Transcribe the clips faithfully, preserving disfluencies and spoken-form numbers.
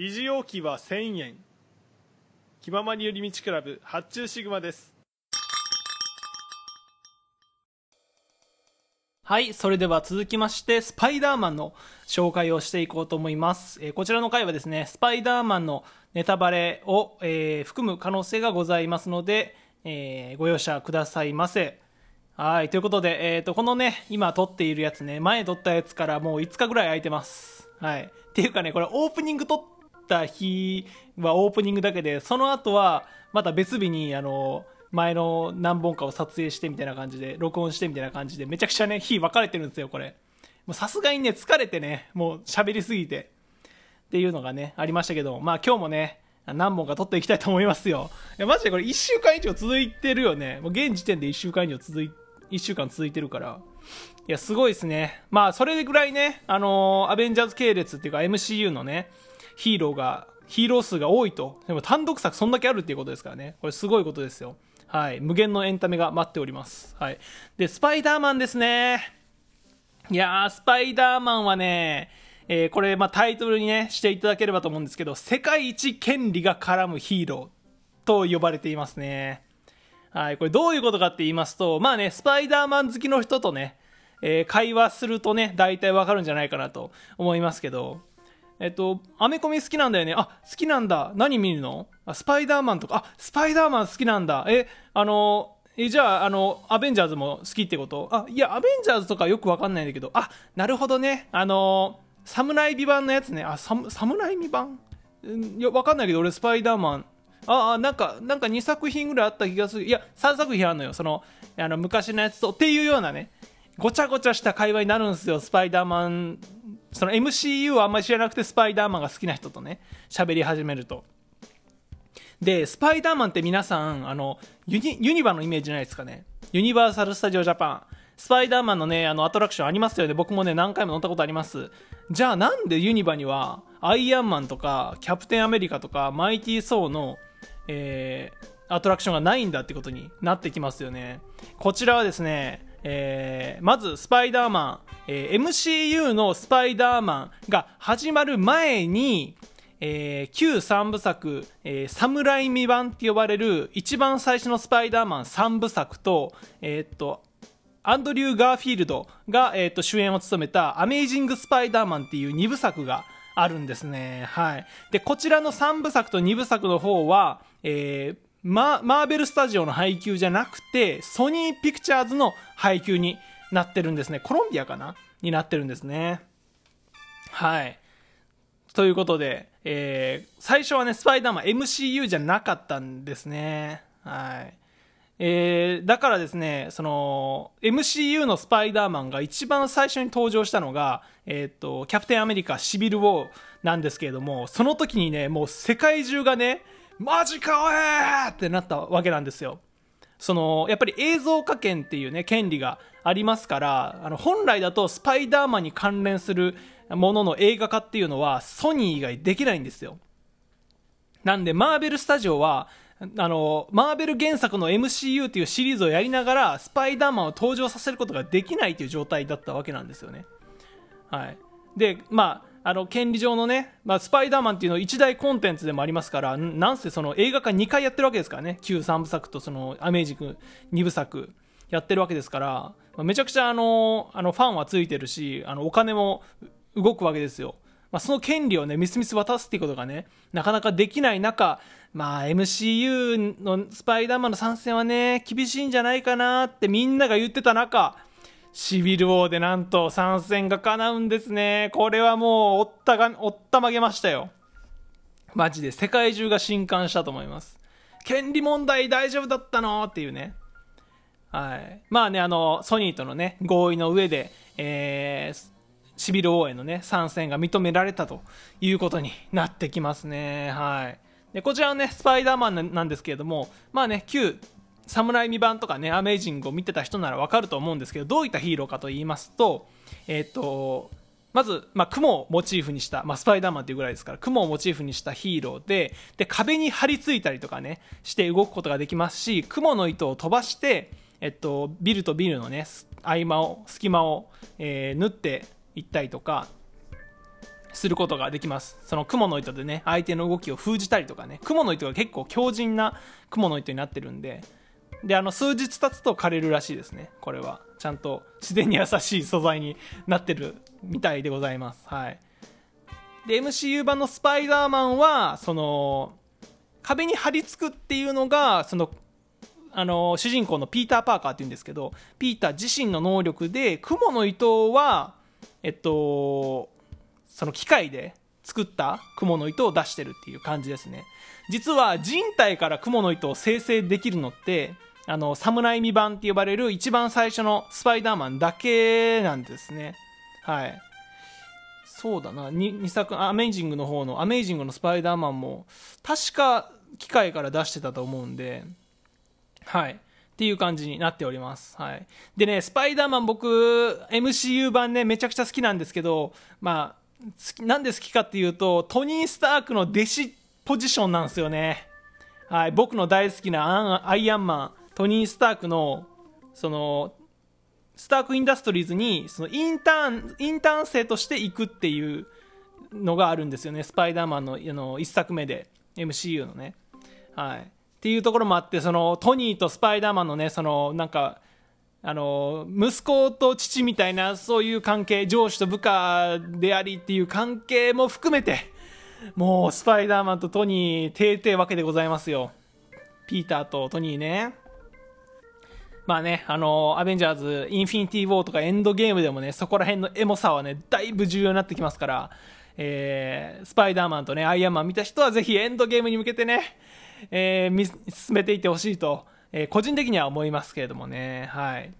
非常置きはせんえん。気ままに寄り道クラブ発注シグマです。はい、それでは続きましてスパイダーマンの紹介をしていこうと思います。えー、こちらの回はですね、スパイダーマンのネタバレを、えー、含む可能性がございますので、えー、ご容赦くださいませ。はい、ということで、えーと、このね今撮っているやつね、前撮ったやつからもういつかぐらい空いてます。はい、っていうかね、これオープニング撮った日はオープニングだけで、その後はまた別日にあの前の何本かを撮影してみたいな感じで、録音してみたいな感じで、めちゃくちゃね日分かれてるんですよ。これさすがにね疲れてね、もう喋りすぎてっていうのがねありましたけど、まあ今日もね何本か撮っていきたいと思いますよ。いやマジでこれいっしゅうかん以上続いてるよね。もう現時点でいっしゅうかん以上続いいっしゅうかん続いてるから、いやすごいですね。まあそれぐらいね、あのー、アベンジャーズ系列っていうか エムシーユー のねヒーローがヒーロー数が多いと。でも単独作そんだけあるっていうことですからね、これすごいことですよ。はい、無限のエンタメが待っております。はい、でスパイダーマンですね。いやースパイダーマンはね、えー、これまあタイトルにねしていただければと思うんですけど、世界一権利が絡むヒーローと呼ばれていますね。はい、これどういうことかって言いますと、まあねスパイダーマン好きの人とね、えー、会話するとね大体わかるんじゃないかなと思いますけど、えっとアメコミ好きなんだよね。あ、好きなんだ、何見るの、あスパイダーマンとか、あスパイダーマン好きなんだ、えあのえじゃああのアベンジャーズも好きってこと、あいやアベンジャーズとかよくわかんないんだけど、あなるほどね、あのサムライビ版のやつね、あサムサムライビ版、いやわかんないけど俺スパイダーマン、ああなんかなんかにさく品ぐらいあった気がする、いやさんさく品あるのよ、そのあの昔のやつとっていうようなねごちゃごちゃした会話になるんですよ。スパイダーマン、その エムシーユー はあんまり知らなくてスパイダーマンが好きな人とね喋り始めると。でスパイダーマンって皆さんあのユニ、ユニバのイメージじゃないですかね。ユニバーサル・スタジオ・ジャパン、スパイダーマンのねあのアトラクションありますよね。僕もね何回も乗ったことあります。じゃあなんでユニバにはアイアンマンとかキャプテンアメリカとかマイティー・ソーのえー、アトラクションがないんだってことになってきますよね。こちらはですね、えー、まずスパイダーマン、えー、エムシーユー のスパイダーマンが始まる前に、えー、旧さんぶさく、えー、サムライミ版って呼ばれる一番最初のスパイダーマンさんぶさくと、えー、っとアンドリュー・ガーフィールドが、えー、っと主演を務めたアメイジング・スパイダーマンっていうにぶさくがあるんですね。はい、でこちらのさんぶさくとにぶさくの方は、えー、マ, マーベルスタジオの配給じゃなくてソニーピクチャーズの配給になってるんですね。コロンビアかなになってるんですね。はい、ということで、えー、最初はねスパイダーマン エムシーユー じゃなかったんですね。はい、えー、だからですねその エムシーユー のスパイダーマンが一番最初に登場したのが、えー、とキャプテンアメリカシビルウォーなんですけれども、その時にねもう世界中がねマジかおえーってなったわけなんですよ。そのやっぱり映像化権っていうね権利がありますから、あの本来だとスパイダーマンに関連するものの映画化っていうのはソニー以外できないんですよ。なんでマーベルスタジオはあのマーベル原作の エムシーユー というシリーズをやりながらスパイダーマンを登場させることができないという状態だったわけなんですよね。はい、でまああの権利上のね、まあ、スパイダーマンっていうのは一大コンテンツでもありますから、なんせその映画化にかいやってるわけですからね。旧さんぶさくとそのアメージングにぶさくやってるわけですから、まあ、めちゃくちゃあのあのファンはついてるし、あのお金も動くわけですよ。まあ、その権利をねみすみす渡すっていうことがねなかなかできない中、まあ エムシーユー のスパイダーマンの参戦はね厳しいんじゃないかなってみんなが言ってた中、シビルウォーでなんと参戦が叶うんですね。これはもうおったがおったまげましたよ。マジで世界中が震撼したと思います。権利問題大丈夫だったのっていうね。はい、まあねあのソニーとのね合意の上で、えーシビルウォーへのね参戦が認められたということになってきますね。はい、でこちらのねスパイダーマンなんですけれども、まあね旧サムライミ版とかねアメージングを見てた人ならわかると思うんですけど、どういったヒーローかと言いますと、えっとまず、まあ、雲をモチーフにした、まあ、スパイダーマンっていうぐらいですから雲をモチーフにしたヒーロー で, で壁に張り付いたりとかねして動くことができますし、雲の糸を飛ばして、えっと、ビルとビルのね合間を隙間を、えー、縫って行ったりとか、することができます。その雲の糸でね、相手の動きを封じたりとかね、雲の糸が結構強靭な雲の糸になってるんで、であの数日経つと枯れるらしいですね。これはちゃんと自然に優しい素材になってるみたいでございます。はい。で エムシーユー 版のスパイダーマンはその壁に張り付くっていうのがそのあの主人公のピーター・パーカーっていうんですけど、ピーター自身の能力で雲の糸はえっとその機械で作った雲の糸を出してるっていう感じですね。実は人体から雲の糸を生成できるのってあのサムライミ版って呼ばれる一番最初のスパイダーマンだけなんですね。はい。そうだな、にさくアメイジングの方のアメイジングのスパイダーマンも確か機械から出してたと思うんで、はいっていう感じになっております。はい。でね、スパイダーマン僕 エムシーユー 版ねめちゃくちゃ好きなんですけど、まあなんで好きかっていうとトニー・スタークの弟子ポジションなんですよね。はい。僕の大好きなアイアンマントニー・スタークのそのスタークインダストリーズにそのインターン、インターン生として行くっていうのがあるんですよね。スパイダーマンの、あのいっさくめで エムシーユー のね、はい、っていうところもあって、そのトニーとスパイダーマンのね、そのなんかあの息子と父みたいなそういう関係、上司と部下でありっていう関係も含めて、もうスパイダーマンとトニーてーてーわけでございますよ。ピーターとトニーね。まあね、あのー、アベンジャーズインフィニティウォーとかエンドゲームでもね、そこら辺のエモさはねだいぶ重要になってきますから、えー、スパイダーマンとねアイアンマン見た人はぜひエンドゲームに向けてね、えー、進めていってほしいと、えー、個人的には思いますけれどもね。はい。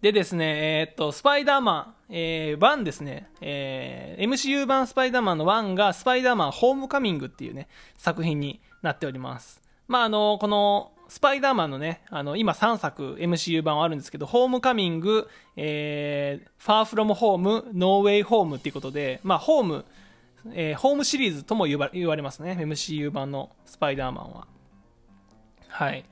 でですね、えー、っとスパイダーマン、えー、ワンですね、えー、エムシーユー 版スパイダーマンのワンがスパイダーマンホームカミングっていうね作品になっております。まああのー、このスパイダーマンのね、あの今さんさく エムシーユー 版はあるんですけど、ホームカミング、えー、ファーフロムホーム、ノーウェイホームということで、まあ、ホーム、えー、ホームシリーズとも言われますね、エムシーユー 版のスパイダーマンは。はい。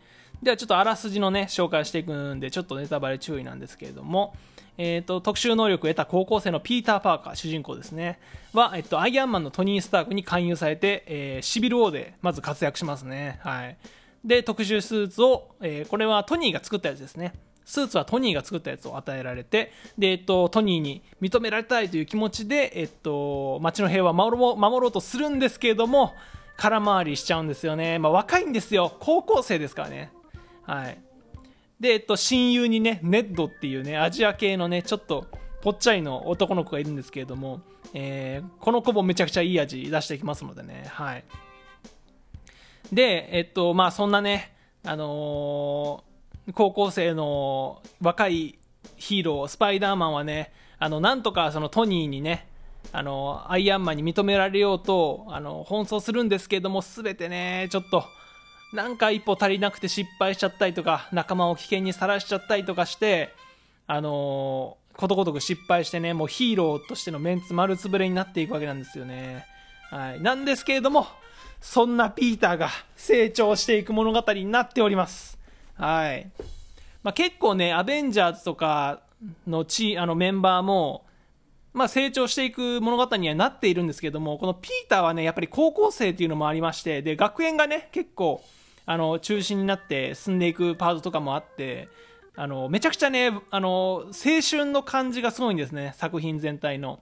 ではちょっとあらすじのね、紹介していくんで、ちょっとネタバレ注意なんですけれども、えー、と特殊能力を得た高校生のピーター・パーカー、主人公ですね、は、えっと、アイアンマンのトニー・スタークに勧誘されて、えー、シビル・ウォーでまず活躍しますね。はい。で特殊スーツを、えー、これはトニーが作ったやつですね。スーツはトニーが作ったやつを与えられて、で、えっと、トニーに認められたいという気持ちで、えっと、町の平和を守ろう、守ろうとするんですけれども空回りしちゃうんですよね。まあ、若いんですよ、高校生ですからね。はい。で、えっと、親友にねネッドっていうねアジア系のねちょっとぽっちゃりの男の子がいるんですけれども、えー、この子もめちゃくちゃいい味出してきますのでね。はい。で、えっと、まあ、そんなね、あのー、高校生の若いヒーロー、スパイダーマンはね、あの、なんとかそのトニーにね、あの、アイアンマンに認められようと、あの、奔走するんですけども、すべてね、ちょっと、なんか一歩足りなくて失敗しちゃったりとか、仲間を危険にさらしちゃったりとかして、あのー、ことごとく失敗してね、もうヒーローとしてのメンツ丸つぶれになっていくわけなんですよね。はい。なんですけれども、そんなピーターが成長していく物語になっております。はい。まあ、結構ね、アベンジャーズとかのチあのメンバーも、まあ、成長していく物語にはなっているんですけども、このピーターはね、やっぱり高校生っていうのもありまして、で、学園がね、結構、あの、中心になって進んでいくパートとかもあって、あの、めちゃくちゃね、あの、青春の感じがすごいんですね、作品全体の。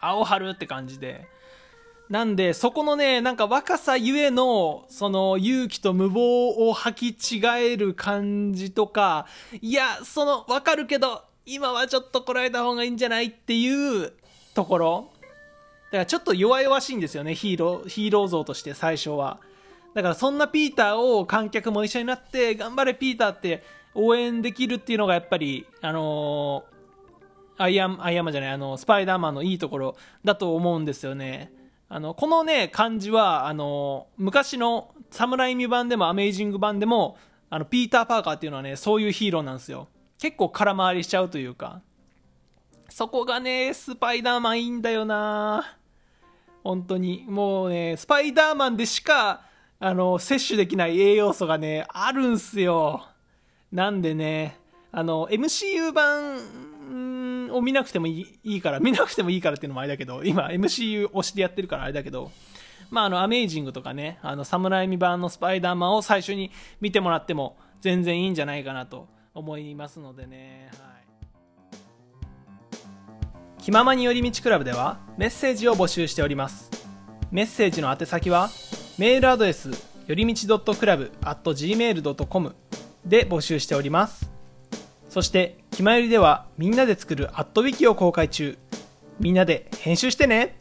青春って感じで。なんで、そこのね、なんか若さゆえの、その勇気と無謀を履き違える感じとか、いや、その、わかるけど、今はちょっとこらえた方がいいんじゃないっていうところ。だからちょっと弱々しいんですよね、ヒーロー、ヒーロー像として最初は。だからそんなピーターを観客も一緒になって、頑張れピーターって応援できるっていうのがやっぱり、あのー、アイアン、アイアンマンじゃない、あの、スパイダーマンのいいところだと思うんですよね。あのこのね感じはあの昔のサムライミ版でもアメイジング版でもあのピーター・パーカーっていうのはねそういうヒーローなんですよ。結構空回りしちゃうというか、そこがねスパイダーマンいいんだよな本当に。もうねスパイダーマンでしかあの摂取できない栄養素がねあるんすよ。なんでねあの エムシーユー 版ンを見なくてもい い, い, いから見なくてもいいからっていうのもあれだけど、今 エムシーユー 推しでやってるからあれだけど、まあ、あのアメイジングとかね、あのサムライミ版のスパイダーマンを最初に見てもらっても全然いいんじゃないかなと思いますのでね、はい、気ままに寄り道クラブではメッセージを募集しております。メッセージの宛先はメールアドレスよりみち .club アット ジーメール ドット コム で募集しております。そしてきまよりではみんなで作るアットウィキを公開中。みんなで編集してね。